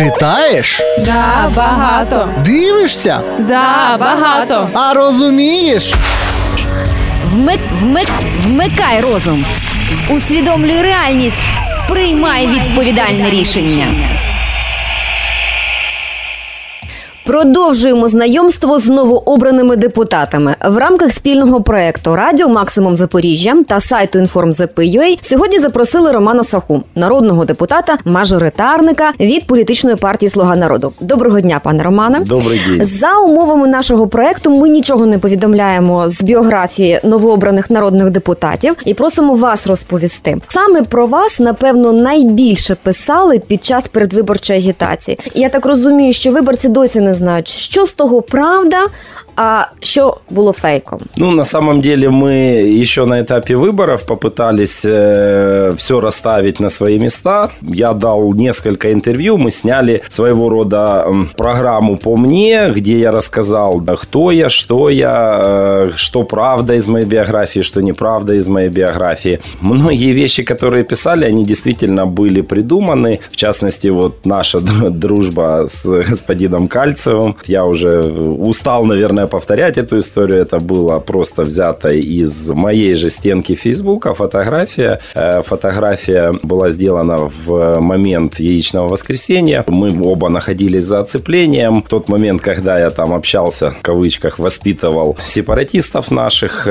Читаєш? Да, багато. Дивишся? Да, багато. А розумієш? Вмикай розум. Усвідомлюй реальність. Приймай відповідальне рішення. Продовжуємо знайомство з новообраними депутатами. В рамках спільного проєкту «Радіо Максимум Запоріжжя» та сайту «Інформ ЗП.UA» сьогодні запросили Романа Саху, народного депутата-мажоритарника від політичної партії «Слуга народу». Доброго дня, пане Романе. Добрий день. За умовами нашого проєкту ми нічого не повідомляємо з біографії новообраних народних депутатів і просимо вас розповісти. Саме про вас, напевно, найбільше писали під час передвиборчої агітації. І я так розумію, що виборці досі не знають, что с того правда, а что было фейком? Ну, на самом деле мы еще на этапе выборов попытались все расставить на свои места. Я дал несколько интервью, мы сняли своего рода программу «По мне», где я рассказал, да, кто я, что я, что правда из моей биографии, что неправда из моей биографии. Многие вещи, которые писали, они действительно были придуманы. В частности, вот наша дружба с господином Кальцевым. Я уже устал, наверное, повторять эту историю. Это было просто взято из моей же стенки Фейсбука фотография. Фотография была сделана в момент яичного воскресенья. Мы оба находились за оцеплением. В тот момент, когда я там общался, в кавычках, воспитывал сепаратистов наших,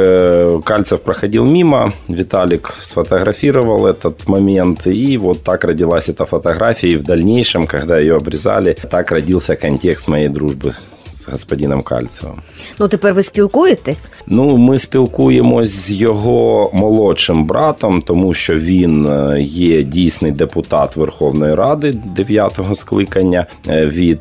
Кальцев проходил мимо, Виталик сфотографировал этот момент. И вот так родилась эта фотография. И в дальнейшем, когда ее обрезали, так родился контекст моей дружбы з господином Кальцевим. Ну, тепер ви спілкуєтесь? Ну, ми спілкуємось з його молодшим братом, тому що він є дійсний депутат Верховної Ради 9-го скликання від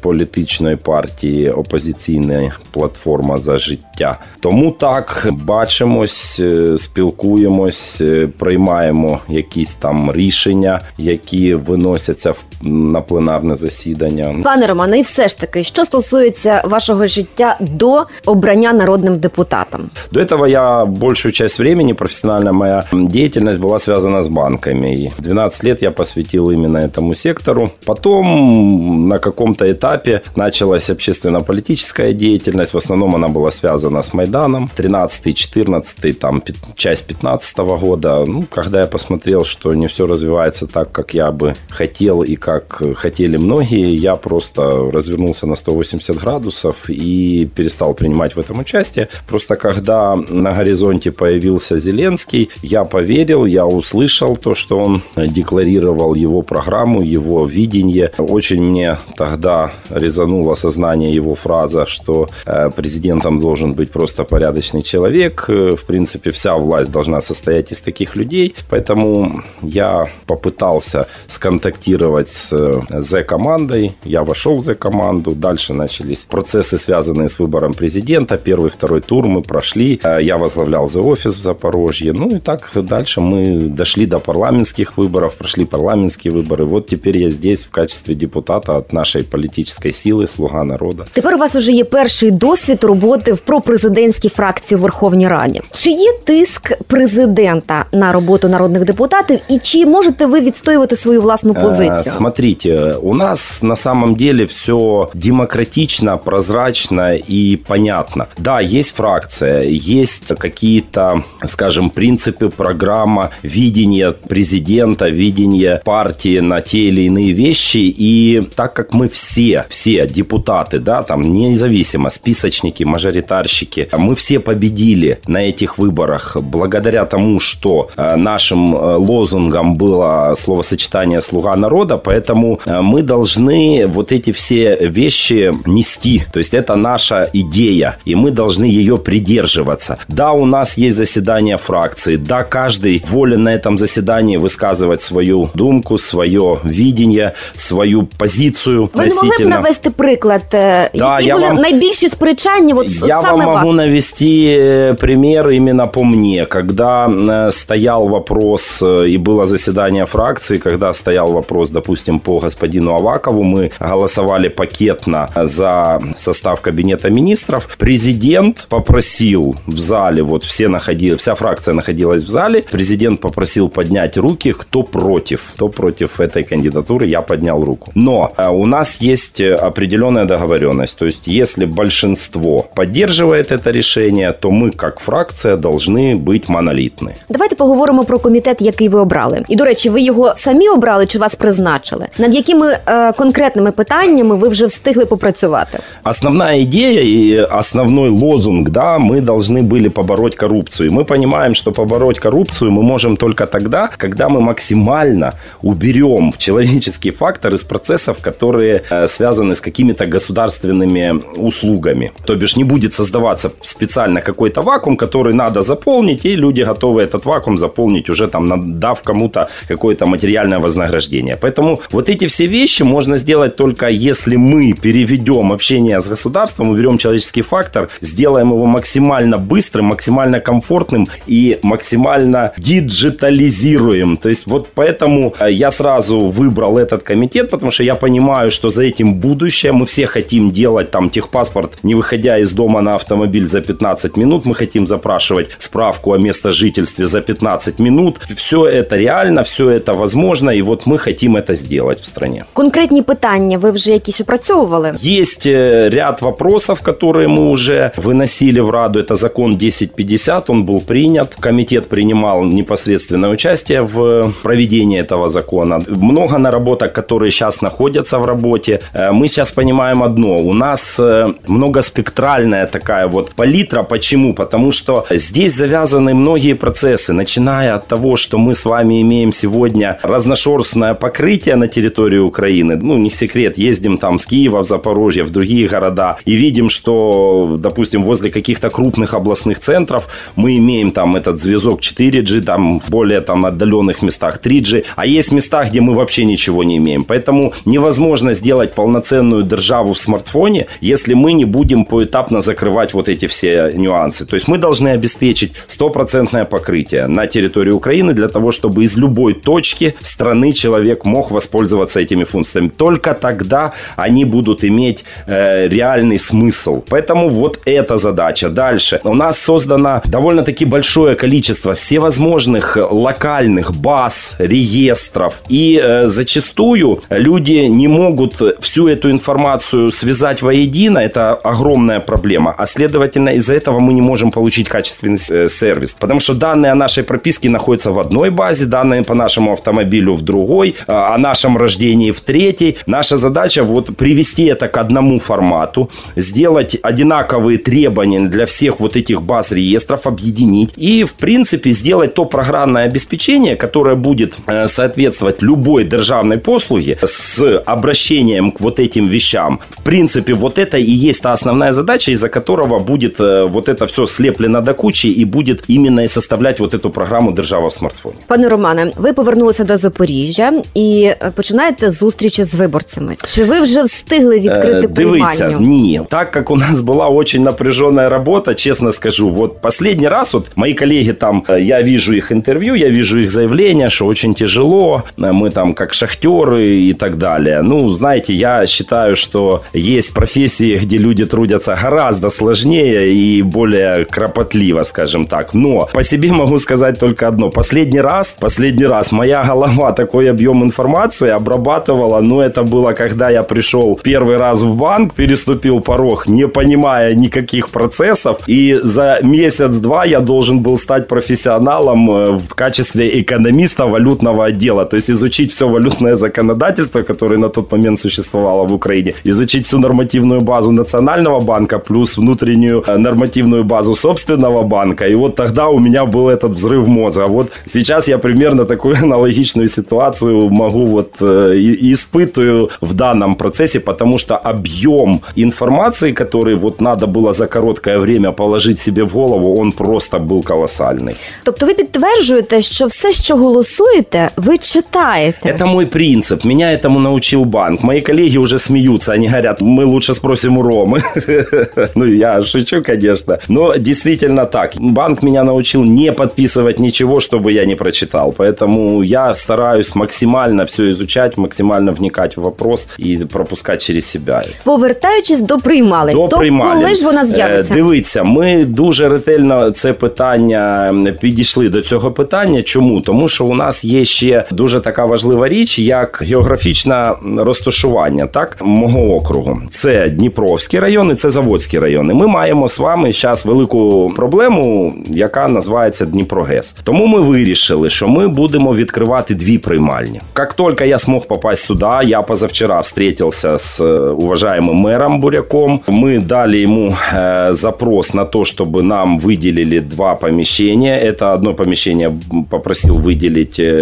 політичної партії «Опозиційна платформа за життя». Тому так, бачимось, спілкуємось, приймаємо якісь там рішення, які виносяться на пленарне засідання. Пане Романе, і все ж таки, що стосується вашего життя до обрання народным депутатом? До этого я большую часть времени, профессиональная моя деятельность была связана с банками. 12 лет я посвятил именно этому сектору. Потом на каком-то этапе началась общественно-политическая деятельность. В основном она была связана с Майданом. 13-14, там, часть 15 года. Ну, когда я посмотрел, что не все развивается так, как я бы хотел и как хотели многие, я просто развернулся на 180 градусов и перестал принимать в этом участие. Просто когда на горизонте появился Зеленский, я поверил, я услышал то, что он декларировал, его программу, его видение. Очень мне тогда резануло сознание его фраза, что президентом должен быть просто порядочный человек. В принципе, вся власть должна состоять из таких людей. Поэтому я попытался сконтактировать с Зе-командой. Я вошел в Зе-команду. Дальше начались процессы, связанные с выбором президента. Первый, второй тур мы прошли. Я возглавлял Зе-офис в Запорожье. Ну и так дальше мы дошли до парламентских выборов, прошли парламентские выборы. Вот теперь я здесь в качестве депутата от нашей политической силы «Слуга народу». Тепер у вас уже є перший досвід роботи в пропрезидентській фракції у Верховній Раді. Чи є тиск президента на роботу народних депутатів і чи можете ви відстоювати свою власну позицію? Смотрите, у нас на самом деле все демократично, прозрачно и понятно. Да, есть фракция, есть какие-то, скажем, принципы, программа, видение президента, видение партии на те или иные вещи. И так как мы все депутаты, да, там независимо, списочники, мажоритарщики, мы все победили на этих выборах благодаря тому, что нашим лозунгом было словосочетание «Слуга народа», поэтому мы должны вот эти все вещи нести. То есть это наша идея, и мы должны ее придерживаться. Да, у нас есть заседание фракции, да, каждый волен на этом заседании высказывать свою думку, свое видение, свою позицию. Вы не могли б навести приклад? Да, які були найбільші спричання? Вот я вам могу навести пример именно по мне. Когда стоял вопрос, и было заседание фракции, когда стоял вопрос, допустим, допустим, по господину Авакову мы голосовали пакетно за состав кабинета министров. Президент попросил в зале, вот все находились, вся фракция находилась в зале, президент попросил поднять руки, кто против этой кандидатуры, я поднял руку. Но у нас есть определенная договоренность, то есть если большинство поддерживает это решение, то мы как фракция должны быть монолитны. Давайте поговоримо про комітет, який ви обрали. І, до речі, ви його самі обрали чи вас призначили? Над якими конкретними питаннями ви вже встигли попрацювати? Основна ідея і основний лозунг, да, ми должны были побороть коррупцию. Мы понимаем, что побороть коррупцию мы можем только тогда, когда мы максимально уберем человеческий фактор из процессов, которые связаны с какими-то государственными услугами. То бишь не будет создаваться специально какой-то вакуум, который надо заполнить, и люди готовы этот вакуум заполнить уже там, надав кому-то какое-то материальное вознаграждение. Поэтому вот эти все вещи можно сделать только если мы переведем общение с государством, уберем человеческий фактор, сделаем его максимально быстрым, максимально комфортным и максимально диджитализируем. То есть вот поэтому я сразу выбрал этот комитет, потому что я понимаю, что за этим будущее. Мы все хотим делать там техпаспорт, не выходя из дома на автомобиль за 15 минут. Мы хотим запрашивать справку о местожительстве за 15 минут. Все это реально, все это возможно, и вот мы хотим это сделать в стране. Конкретні питання ви вже якісь опрацьовували? Есть ряд вопросов, которые мы уже выносили в Раду. Это закон 1050, он был принят. Комитет принимал непосредственное участие в проведении этого закона. Много наработок, которые сейчас находятся в работе. Мы сейчас понимаем одно. У нас многоспектральная такая вот палитра. Почему? Потому что здесь завязаны многие процессы, начиная от того, что мы с вами имеем сегодня разношерстное покрытие на территории Украины. Ну, не секрет, ездим там с Киева в Запорожье, в другие города и видим, что, допустим, возле каких-то крупных областных центров мы имеем там этот звездок 4G, там в более там отдаленных местах 3G, а есть места, где мы вообще ничего не имеем. Поэтому невозможно сделать полноценную державу в смартфоне, если мы не будем поэтапно закрывать вот эти все нюансы. То есть мы должны обеспечить 100% покрытие на территории Украины для того, чтобы из любой точки страны человек мог воспользоваться этими функциями. Только тогда они будут иметь реальный смысл. Поэтому вот эта задача. Дальше. У нас создано довольно-таки большое количество всевозможных локальных баз, реестров. И зачастую люди не могут всю эту информацию связать воедино, это огромная проблема. А следовательно, из-за этого мы не можем получить качественный сервис. Потому что данные о нашей прописке находятся в одной базе, данные по нашему автомобилю в другой, о нашем рождении в третьей. Наша задача вот привести это к одному формату, сделать одинаковые требования для всех вот этих баз реестров, объединить и, в принципе, сделать то программное обеспечение, которое будет соответствовать любой державной послуге с обращением к вот этим вещам. В принципе, вот это и есть та основная задача, из-за которого будет вот это все слеплено до кучі і буде іменно составлять вот эту програму «Держава в смартфоні». Пане Романе, ви повернулися до Запоріжжя і починаєте зустрічі з виборцями. Чи ви вже встигли відкрити приймальню? Дивіться, ні. Так як у нас була дуже напряжена робота, чесно скажу, вот последний раз, от мої колеги там, я вижу їх інтерв'ю, я вижу їх заявлення, що очень тяжело, ми там як шахтери і так далі. Ну, знаєте, я считаю, что есть профессии, где люди трудятся гораздо сложнее и более кропотливо, скажем так. Но по себе могу сказать только одно. Последний раз моя голова такой объем информации обрабатывала, но это было, когда я пришел первый раз в банк, переступил порог, не понимая никаких процессов, и за месяц-два я должен был стать профессионалом в качестве экономиста валютного отдела, то есть изучить все валютное законодательство, которое на тот момент существовало в Украине, изучить всю нормативную базу Национального банка плюс внутреннюю нормативную базу собственного банка. И вот тогда у меня был этот взрыв мозга. Вот сейчас я примерно такую аналогичную ситуацию могу вот испытываю в данном процессе, потому что объем информации, который вот надо было за короткое время положить себе в голову, он просто был колоссальный. Тобто ви підтверджуєте, що все, що голосуєте, ви читаєте? Это мой принцип. Меня этому научил банк. Мои коллеги уже смеются, они говорят, мы лучше спросим у Ромы. Ну, я шучу, конечно. Но действительно так. Банк меня научил не подписывать ничего, чтобы я не прочитал. Поэтому я стараюсь максимально все изучать, максимально вникать в вопрос і пропускати через себе. Повертаючись до приймалень, коли ж вона з'явиться? Дивіться, ми дуже ретельно це питання підійшли до цього питання. Чому? Тому що у нас є ще дуже така важлива річ, як географічне розташування, так, мого округу. Це Дніпровські райони, це Заводські райони. Ми маємо з вами зараз велику проблему, яка називається Дніпрогес. Тому ми вирішили, що ми будемо відкривати дві приймальні. Як тільки я змог попасть сюди, я позавчора зустрівся з уважаємим мером Буряком. Ми дали йому запрос на те, щоб нам виділили два поміщення. Це одне поміщення попросив виділити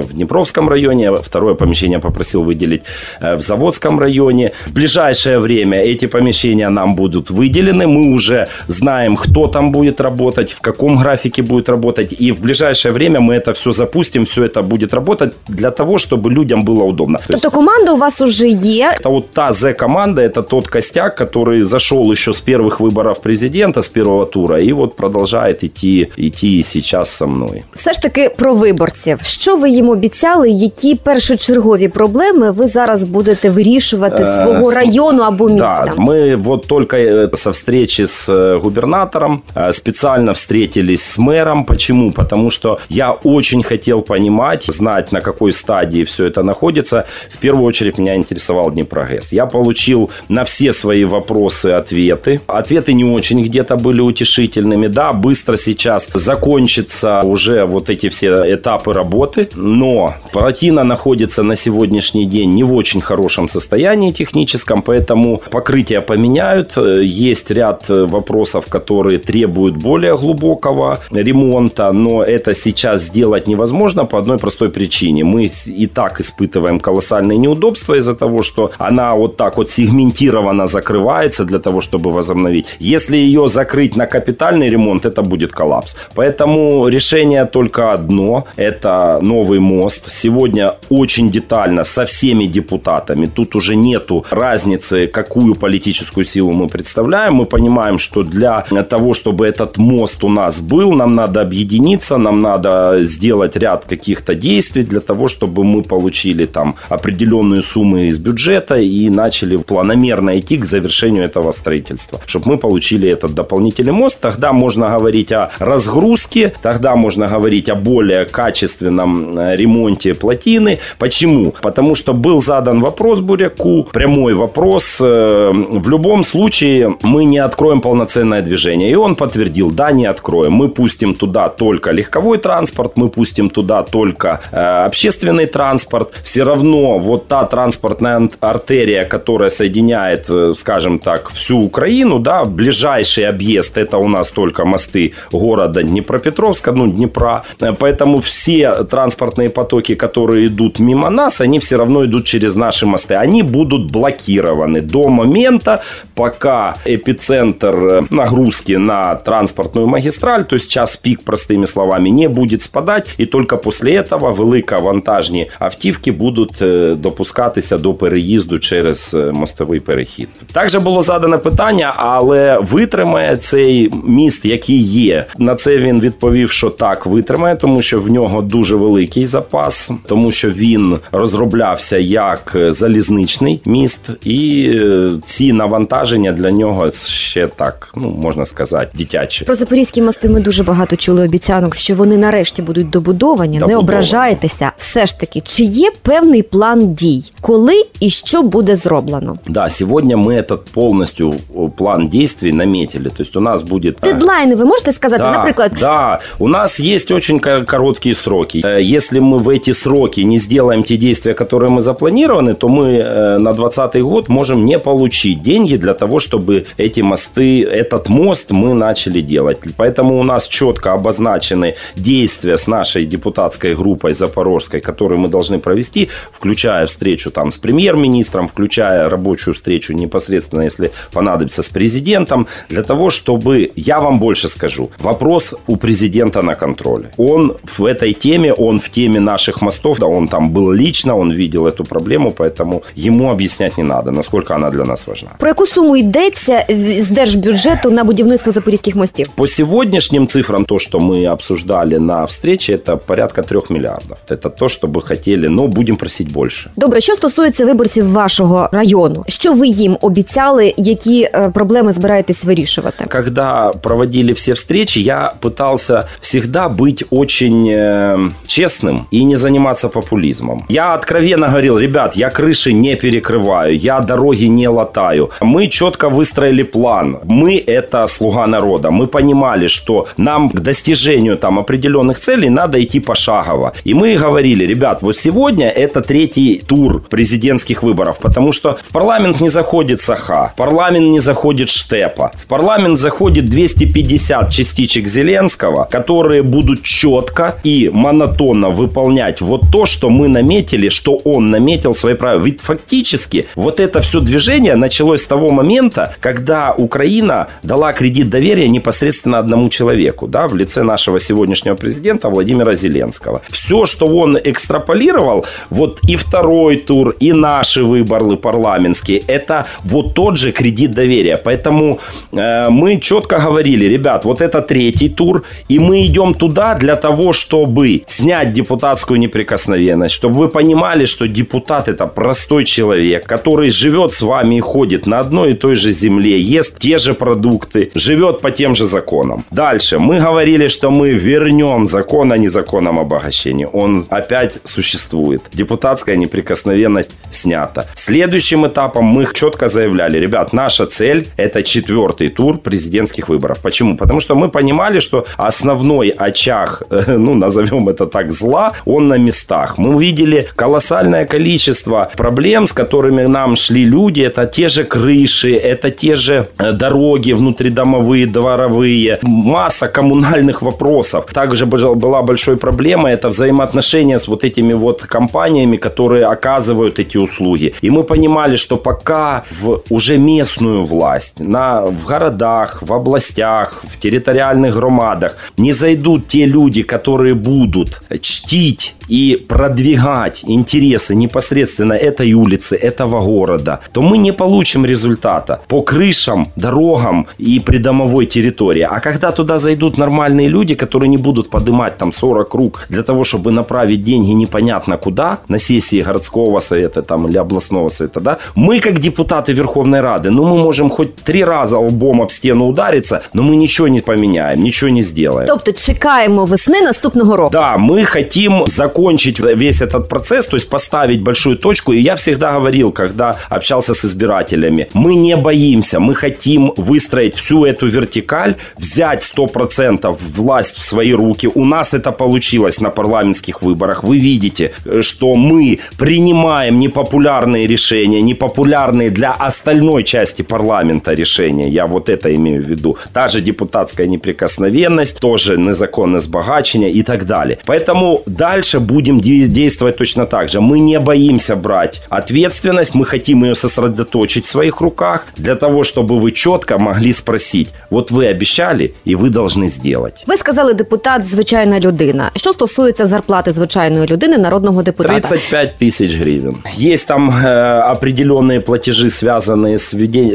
в Дніпровському районі, второе поміщення попросив виділити в Заводському районі. В ближайшее время эти помещения нам будут выделены. Мы уже знаем, кто там будет работать, в каком графике будет работать. И в ближайшее время мы это все запустим, все это будет работать для того, чтобы людям было удобно. Тобто команда у вас уже є? Это вот та Зе-команда, это тот костяк, который зашел еще с первых выборов президента, с первого тура, и вот продолжает идти и сейчас со мной. Все ж таки про виборців. Що ви їм обіцяли, які першочергові проблеми ви зараз будете вирішувати свого району або міста? Да, мы вот только со встречи с губернатором специально встретились с мэром. Почему? Потому что я очень хотел понимать, знать, на какой стадии все это находится. В первую очередь меня интересовал Дніпрогес. Я получил на все свои вопросы ответы. Ответы не очень где-то были утешительными. Да, быстро сейчас закончатся уже вот эти все этапы работы. Но плотина находится на сегодняшний день не в очень хорошем состоянии техническом, поэтому покрытие поменяют. Есть ряд вопросов, которые требуют более глубокого ремонта, но это сейчас сделать невозможно по одной простой причине. Мы и так испытываем колоссальные неудобства из-за того, что она вот так вот сегментированно закрывается для того, чтобы возобновить. Если ее закрыть на капитальный ремонт, это будет коллапс. Поэтому решение только одно – это новый мост. Сегодня очень детально со всеми депутатами. Тут уже нету разницы, какую политическую силу мы представляем. Мы понимаем, что для того, чтобы этот мост у нас был, нам надо объединиться, нам надо сделать ряд каких-то действий для того, чтобы мы получили там определенные суммы из бюджета и начали планомерно идти к завершению этого строительства. Чтобы мы получили этот дополнительный мост, тогда можно говорить о разгрузке, тогда можно говорить о более качественном ремонте плотины. Почему? Потому что был задан вопрос Буряку, прямой вопрос. В любом случае мы не откроем полноценное движение. И он подтвердил, да, не откроем. Мы пустим туда только легковой транспорт, мы пустим туда только общественный транспорт. Все равно вот та транспортная артерия, которая соединяет, скажем так, всю Украину, да, ближайший объезд, это у нас только мосты города Днепропетровска, ну, Днепра. Поэтому все транспортные потоки, которые идут мимо нас, они все равно идут через наши мосты. Они будут блокированы до момента, пока эпицентр нагрузки на транспортную магистраль, то есть час пик, простыми словами, не будет спадать. И только после этого великовантажні автівки будуть допускатися до переїзду через мостовий перехід. Також було задане питання, але витримає цей міст, який є? На це він відповів, що так, витримає, тому що в нього дуже великий запас, тому що він розроблявся як залізничний міст, і ці навантаження для нього ще так, ну, можна сказати, дитячі. Про запорізькі мости ми дуже багато чули обіцянок, що вони нарешті будуть добудовані. Не ображайтеся. Все ж таки, чи є певний план дій? Коли і що буде зроблено? Да, сьогодні ми этот повністю план действий наметили. То есть у нас буде... Дедлайни, ви можете сказати, да, наприклад? Да, у нас є дуже короткі сроки. Якщо ми в ці сроки не зробимо ті действия, які ми заплановані, то ми на 20-й год можемо не получить деньги для того, щоб ці мости, этот мост ми почали делать. Поэтому у нас чітко обозначені действия з нашою депутатською группой запорожской, которую мы должны провести, включая встречу там с премьер-министром, включая рабочую встречу непосредственно, если понадобится, с президентом, для того, чтобы, я вам больше скажу, вопрос у президента на контроле. Он в этой теме, он в теме наших мостов, да, он там был лично, он видел эту проблему, поэтому ему объяснять не надо, насколько она для нас важна. Про яку суму йдеться з держбюджету на будівництво запорізьких мостів? По сьогоднішнім цифрам, то, что мы обсуждали на встрече, это порядка 3 миллиардов. Это то, что бы хотели хотели, но будем просить больше. Добре, що стосується виборців вашого району? Що ви їм обіцяли, які проблеми збираєтесь вирішувати? Когда проводили все встречи, я пытался всегда быть очень честным и не заниматься популизмом. Я откровенно говорил: ребят, я крыши не перекрываю, я дороги не латаю. Мы четко выстроили план. Мы – это «Слуга народа». Мы понимали, что нам к достижению там определенных целей надо идти пошагово. И мы говорили: ребят, вот сегодня это третий тур президентских выборов, потому что в парламент не заходит Саха, в парламент не заходит Штепа, в парламент заходит 250 частичек Зеленского, которые будут четко и монотонно выполнять вот то, что мы наметили, что он наметил в свои правила. Ведь фактически вот это все движение началось с того момента, когда Украина дала кредит доверия непосредственно одному человеку, да, в лице нашего сегодняшнего президента Владимира Зеленского. Все, что он экстраполировал, вот и второй тур, и наши выборы парламентские, это вот тот же кредит доверия. Поэтому мы четко говорили: ребят, вот это третий тур, и мы идем туда для того, чтобы снять депутатскую неприкосновенность, чтобы вы понимали, что депутат — это простой человек, который живет с вами и ходит на одной и той же земле, ест те же продукты, живет по тем же законам. Дальше. Мы говорили, что мы вернем закон о незаконном обогащении. Он опять существует. Депутатская неприкосновенность снята. Следующим этапом мы четко заявляли: ребят, наша цель — это четвертый тур президентских выборов. Почему? Потому что мы понимали, что основной очаг, ну, назовем это так, зла, он на местах. Мы увидели колоссальное количество проблем, с которыми нам шли люди. Это те же крыши, это те же дороги внутридомовые, дворовые, масса коммунальных вопросов. Также была большой проблема — это взаимоотношения с вот этими вот компаниями, которые оказывают эти услуги. И мы понимали, что пока в уже местную власть, в городах, в областях, в территориальных громадах не зайдут те люди, которые будут чтить и продвигать интересы непосредственно этой улицы, этого города, то мы не получим результата по крышам, дорогам и придомовой территории. А когда туда зайдут нормальные люди, которые не будут поднимать там 40 рук для того, чтобы направить деньги непонятно куда, на сессии городского совета там, или областного совета, да, мы как депутаты Верховной Рады, ну мы можем хоть 3 раза лбом об стену удариться, но мы ничего не поменяем, ничего не сделаем. Тобто чекаємо весни наступного року. Да, мы хотим закончить весь этот процесс, то есть поставить большую точку. И я всегда говорил, когда общался с избирателями: мы не боимся, мы хотим выстроить всю эту вертикаль, взять 100% власть в свои руки. У нас это получилось на парламентских выборах. Вы видите, что мы принимаем непопулярные решения, непопулярные для остальной части парламента решения. Я вот это имею в виду. Та же депутатская неприкосновенность, тоже незаконное збагачення и так далее. Поэтому дальше будем действовать точно так же. Мы не боимся брать ответственность, мы хотим ее сосредоточить в своих руках для того, чтобы вы четко могли спросить: вот вы обещали, и вы должны сделать. Ви сказали: депутат – звичайна людина. Що стосується зарплати звичайної людини, народного депутата? 35 тысяч гривен. Есть там определенные платежи, связанные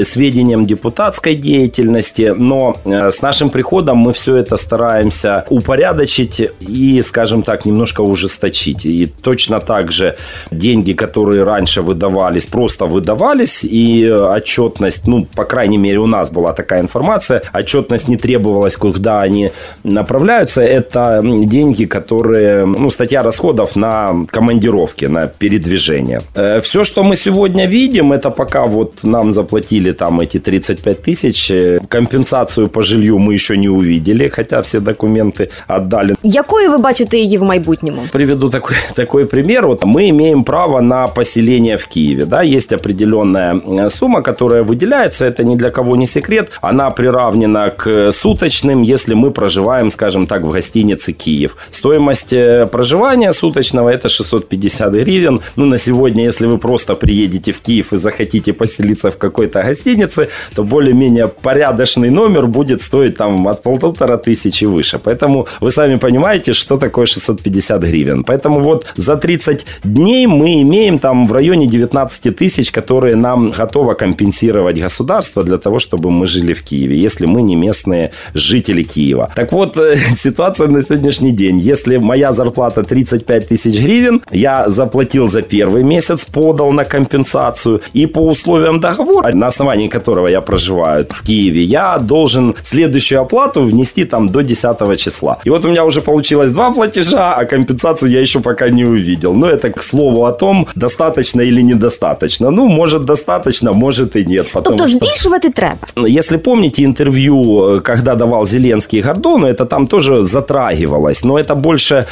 с ведением депутатской деятельности, но с нашим приходом мы все это стараемся упорядочить и, скажем так, немножко ужесточить. И точно так же деньги, которые раньше выдавались, просто выдавались, и отчетность, ну, по крайней мере, у нас была такая информация, отчетность не требовалась, куда они направляются. Это деньги, которые, ну, статья расходов на командировки, на передвижение. Все, что мы сегодня видим, это пока вот нам заплатили там эти 35 тысяч, компенсацию по жилью мы еще не увидели, хотя все документы отдали. Якою ви бачите її в майбутньому? Приведу такой пример. Вот мы имеем право на поселение в Киеве. Да? Есть определенная сумма, которая выделяется. Это ни для кого не секрет. Она приравнена к суточным, если мы проживаем, скажем так, в гостинице «Киев». Стоимость проживания суточного – это 650 гривен. Ну, на сегодня, если вы просто приедете в Киев и захотите поселиться в какой-то гостинице, то более-менее порядочный номер будет стоить там от 1500 и выше. Поэтому вы сами понимаете, что такое 650 гривен. Украины. Поэтому вот за 30 дней мы имеем там в районе 19 тысяч, которые нам готово компенсировать государство для того, чтобы мы жили в Киеве, если мы не местные жители Киева. Так вот, ситуация на сегодняшний день. Если моя зарплата 35 тысяч гривен, я заплатил за первый месяц, подал на компенсацию, и по условиям договора, на основании которого я проживаю в Киеве, я должен следующую оплату внести там до 10 числа. И вот у меня уже получилось 2 платежа, а компенсацию я еще пока не увидел. Но это к слову о том, достаточно или недостаточно. Ну, может достаточно, может и нет. Тобто збільшувати треба. Если помните интервью, когда давал Зеленский Гордону, это там тоже затрагивалось. Но это больше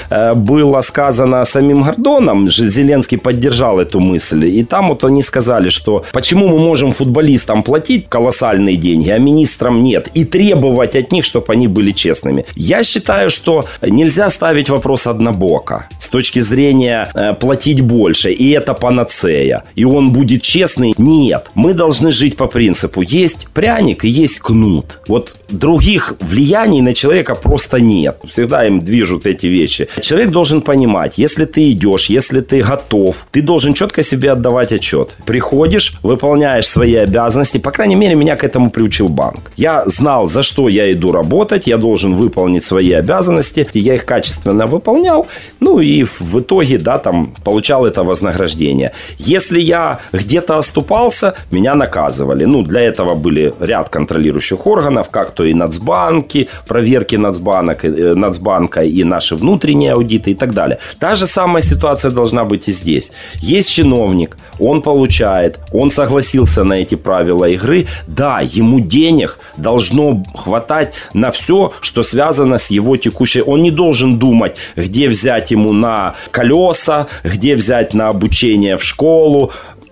было сказано самим Гордоном. Зеленский поддержал эту мысль. И там вот они сказали, что почему мы можем футболистам платить колоссальные деньги, а министрам нет. И требовать от них, чтобы они были честными. Я считаю, что нельзя ставить вопрос однобоко. С точки зрения платить больше. И это панацея. И он будет честный. Нет. Мы должны жить по принципу. Есть пряник и есть кнут. Вот других влияний на человека просто нет. Всегда им движут эти вещи. Человек должен понимать, если ты идешь, если ты готов, ты должен четко себе отдавать отчет. Приходишь, выполняешь свои обязанности. По крайней мере, меня к этому приучил банк. Я знал, за что я иду работать. Я должен выполнить свои обязанности. Я их качественно выполнял. Ну и в итоге, да, там, получал это вознаграждение. Если я где-то оступался, меня наказывали. Ну, для этого были ряд контролирующих органов, как то и Нацбанки, проверки Нацбанка и наши внутренние аудиты и так далее. Та же самая ситуация должна быть и здесь. Есть чиновник, он получает, он согласился на эти правила игры. Да, ему денег должно хватать на все, что связано с его текущей. Он не должен думать, где взять ему на колеса, где взять на обучение в школу.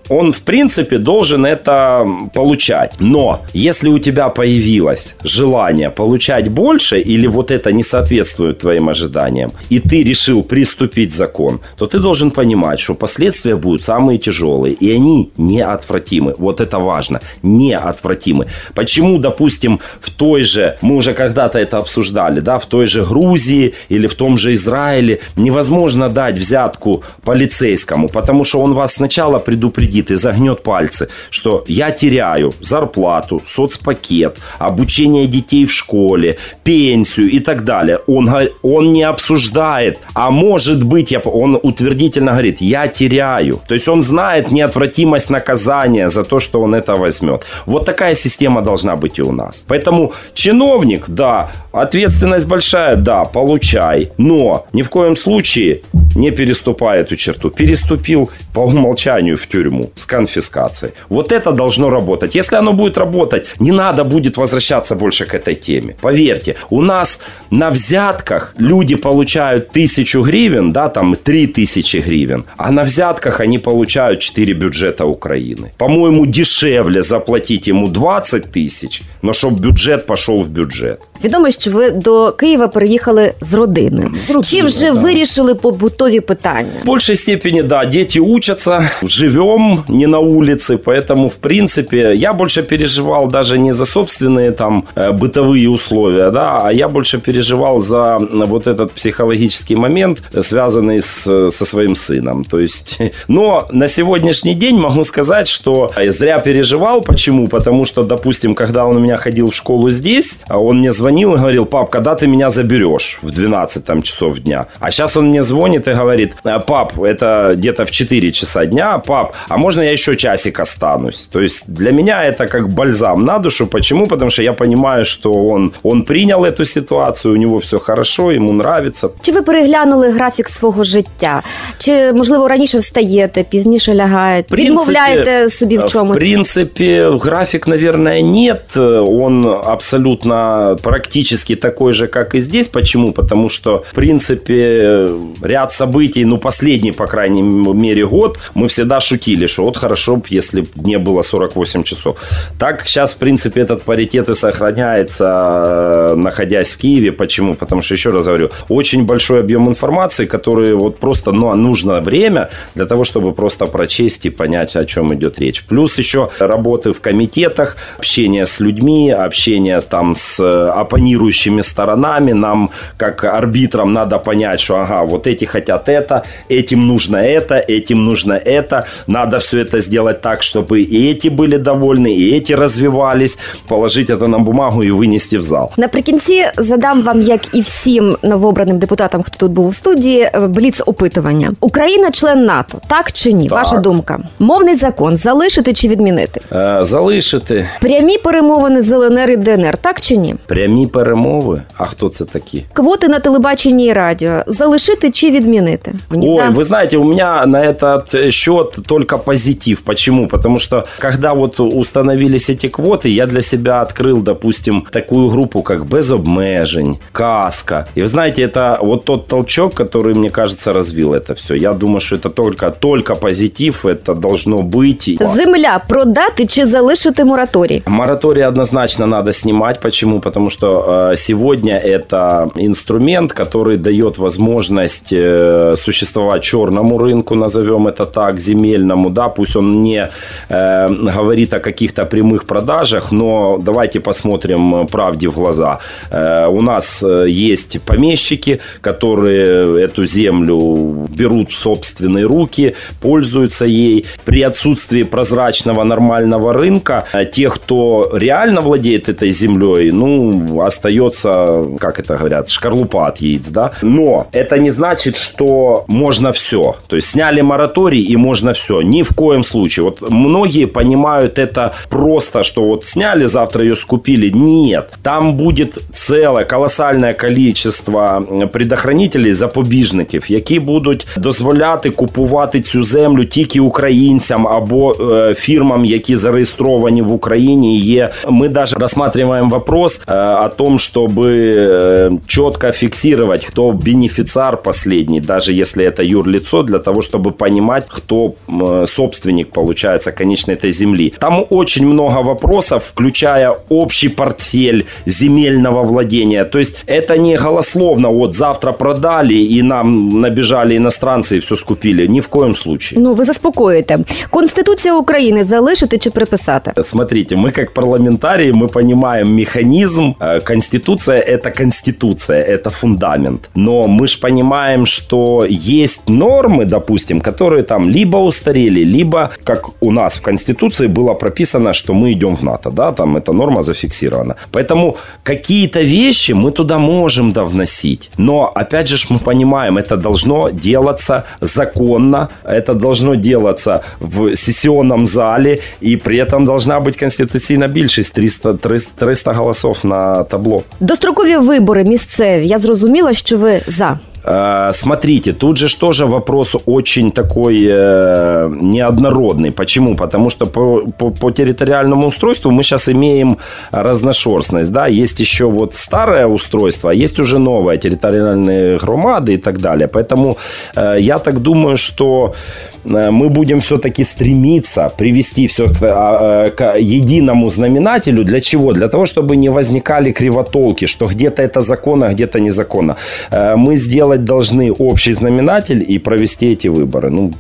Он, в принципе, должен это получать. Но если у тебя появилось желание получать больше, или вот это не соответствует твоим ожиданиям, и ты решил приступить закон, то ты должен понимать, что последствия будут самые тяжелые. И они неотвратимы. Вот это важно. Неотвратимы. Почему, допустим, в той же, мы уже когда-то это обсуждали, да, в той же Грузии или в том же Израиле невозможно дать взятку полицейскому, потому что он вас сначала предупредит и загнет пальцы, что я теряю зарплату, соцпакет, обучение детей в школе, пенсию и так далее. Он не обсуждает, а может быть, он утвердительно говорит, я теряю. То есть он знает неотвратимость наказания за то, что он это возьмет. Вот такая система должна быть и у нас. Поэтому чиновник, да, ответственность большая, да, получай, но ни в коем случае не переступай эту черту. Переступил — по умолчанию в тюрьму с конфискацией. Вот это должно работать. Если оно будет работать, не надо будет возвращаться больше к этой теме. Поверьте, у нас на взятках люди получают 1000 гривен, да, там 3000 гривен, а на взятках они получают 4 бюджета Украины. По-моему, дешевле заплатить ему 20 тисяч, но щоб бюджет пішов в бюджет. Відомо, що ви до Києва переїхали з родини. Чи вже вирішили побутові питання? В більшій степені, да, діти учаться, живем не на улице, поэтому, в принципе, я больше переживал даже не за собственные там бытовые условия, да, а я больше переживал за вот этот психологический момент, связанный со своим сыном. То есть, но на сегодняшний день могу сказать, что зря переживал. Почему? Потому что, допустим, когда он у меня ходил в школу здесь, он мне звонил и говорил: пап, когда ты меня заберешь в 12 там, часов дня? А сейчас он мне звонит и говорит: пап, это где-то в 4 часа дня, пап, а можно я еще часик останусь? То есть для меня это как бальзам на душу. Почему? Потому что я понимаю, что он принял эту ситуацию, у него все хорошо, ему нравится. Чи ви переглянули графік свого життя? Чи, можливо, раніше встаєте, пізніше лягаєте? Відмовляєте собі в чомусь? В принципе, график, наверное, нет. Он абсолютно практически такой же, как и здесь. Почему? Потому что, в принципе, ряд событий, ну, последний, по крайней мере, год, мы всегда шутили, что вот хорошо бы, если бы не было 48 часов. Так сейчас, в принципе, этот паритет и сохраняется, находясь в Киеве. Почему? Потому что, еще раз говорю, очень большой объем информации, который вот просто, ну, нужно время для того, чтобы просто прочесть и понять, о чем идет речь. Плюс еще работы в комитетах, общение с людьми, общение там с оппонирующими сторонами. Нам, как арбитрам, надо понять, что, ага, вот эти хотят хотят это, этим нужно это, надо все это сделать так, чтобы и эти были довольны, и эти развивались, положить это на бумагу и вынести в зал. Наприкінці задам вам, як і всім новообраним депутатам, хто тут був у студії, бліц-опитування. Україна член НАТО, так чи ні? Так. Ваша думка. Мовний закон залишити чи відмінити? Залишити. Прямі перемовини з ЛНР і ДНР, так чи ні? Прямі перемови? А хто це такі? Квоти на телебаченні і радіо залишити чи відмінити? Ой, ви знаєте, у мене на цей счет тільки позитив. Чому? Тому що, коли вот установились ці квоти, я для себе відкрив, допустим, таку групу, як «Без обмежень», «Каска». І ви знаєте, це вот тот толчок, який, мені кажется, розвив це все. Я думаю, що це тільки позитив, це должно бути. Земля продати чи залишити мораторій? Мораторій однозначно треба знімати. Чому? Тому що сьогодні це інструмент, який дає можливість существувати чорному ринку, назовемо це так, земельному, да, пусть він не говорить о каких-то прямых продажах, но давайте посмотрим правде в глаза. У нас есть помещики, которые эту землю берут в собственные руки, пользуются ей. При отсутствии прозрачного нормального рынка, те, кто реально владеет этой землей, ну, остается, как это говорят, шкарлупа от яиц, да. Но это не значит, что можно все. То есть сняли мораторий и можно все. Ни в коем случае. Вот многие понимают это просто, что вот сняли, завтра ее скупили. Нет. Там будет целое колоссальное количество предохранителей, запобіжників, які будуть дозволяти купувати цю землю тільки українцям або фірмам, які зареєстровані в Україні. Є. Ми навіть розглядаємо вопрос о том, щоб чітко фіксувати, хто бенефіціар останній, навіть якщо це юрлицо, для того, щоб розуміти, хто собственник, получается, конечной этой земли. Там очень много вопросов, включая общий портфель земельного владения. То есть это не голословно, вот завтра продали и нам набежали иностранцы и все скупили. Ни в коем случае. Ну, вы заспокоите. Конституция Украины залишити чи приписати? Смотрите, мы как парламентарии, мы понимаем механизм. Конституция – это конституция, это фундамент. Но мы же понимаем, что есть нормы, допустим, которые там либо устарели, либо, как у нас в Конституции было прописано, что мы идем в НАТО, да, там эта норма зафиксирована. Поэтому какие-то вещи мы туда можем довносить, но, опять же, мы понимаем, это должно делаться законно, это должно делаться в сессионном зале, и при этом должна быть конституційна більшість, 300 голосов на табло. Дострокові вибори місцеві, я зрозуміла, що ви за. Смотрите, тут же тоже вопрос очень такой неоднородный. Почему? Потому что по территориальному устройству мы сейчас имеем разношерстность. Да? Есть еще вот старое устройство, а есть уже новое, территориальные громады и так далее. Поэтому я так думаю, что мы будем все-таки стремиться привести все к единому знаменателю. Для чего? Для того, чтобы не возникали кривотолки, что где-то это законно, а где-то незаконно. Мы сделать должны общий знаменатель и провести эти выборы. Ну,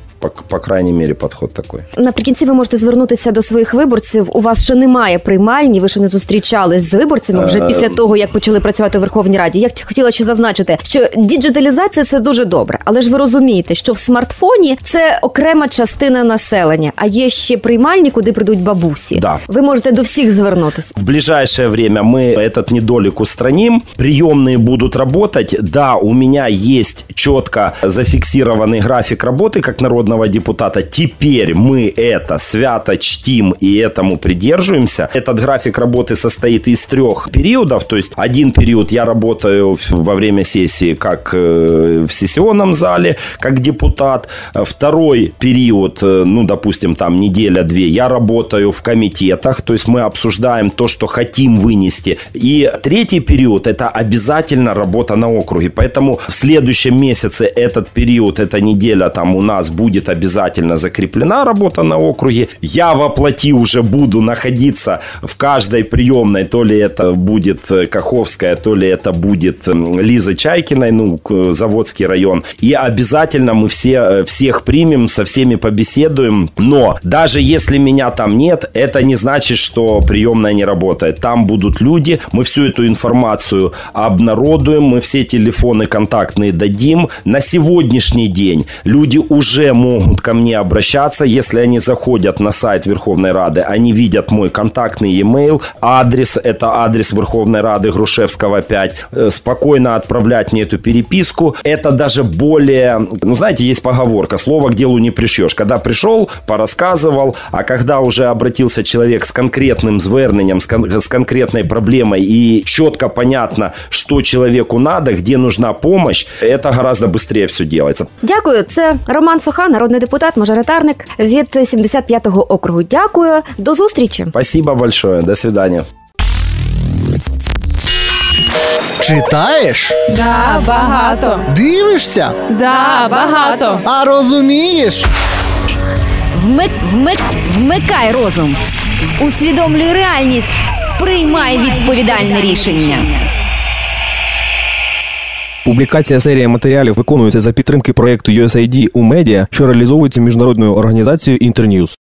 по крайній мірі, підхід такий. Наприкінці ви можете звернутися до своїх виборців. У вас ще немає приймальні, ви ще не зустрічались з виборцями вже після того, як почали працювати у Верховній Раді. Я хотіла ще зазначити, що діджиталізація – це дуже добре. Але ж ви розумієте, що в смартфоні – це окрема частина населення, а є ще приймальні, куди прийдуть бабусі. Да. Ви можете до всіх звернутися. В ближайшее время ми этот недолік устраним. Прийомні будуть працювати. Да, у мене є чітко зафіксований графік роботи, як народ депутата. Теперь мы это свято чтим и этому придерживаемся. Этот график работы состоит из 3 периодов. То есть один период я работаю во время сессии как в сессионном зале, как депутат. Второй период, ну, допустим, там неделя-две, я работаю в комитетах. То есть мы обсуждаем то, что хотим вынести. И третий период – это обязательно работа на округе. Поэтому в следующем месяце этот период, эта неделя там у нас будет будет обязательно закреплена работа на округе. Я воплоти уже буду находиться в каждой приемной, то ли это будет Каховская, то ли это будет Лиза Чайкиной, ну, Заводский район. И обязательно мы всех примем, со всеми побеседуем. Но даже если меня там нет, это не значит, что приемная не работает. Там будут люди, мы всю эту информацию обнародуем, мы все телефоны контактные дадим. На сегодняшний день люди уже могут ко мне обращаться, если они заходят на сайт Верховной Рады, они видят мой контактный e-mail, адрес, это адрес Верховной Рады, Грушевского 5, спокойно отправлять мне эту переписку. Это даже более, ну знаете, есть поговорка, слово к делу не пришьешь. Когда пришел, порассказывал, а когда уже обратился человек с конкретным зверненням, с конкретной проблемой и четко понятно, что человеку надо, где нужна помощь, это гораздо быстрее все делается. Дякую. Це Роман Саха, народний депутат, мажоритарник від 75-го округу. Дякую. До зустрічі. Спасибо большое. До свидания. Читаєш? Да, багато. Дивишся? Да, багато. А розумієш? Вмикай розум. Усвідомлюй реальність. Приймай відповідальне рішення. Публікація серії матеріалів виконується за підтримки проєкту USAID у медіа, що реалізовується міжнародною організацією Інтерньюз.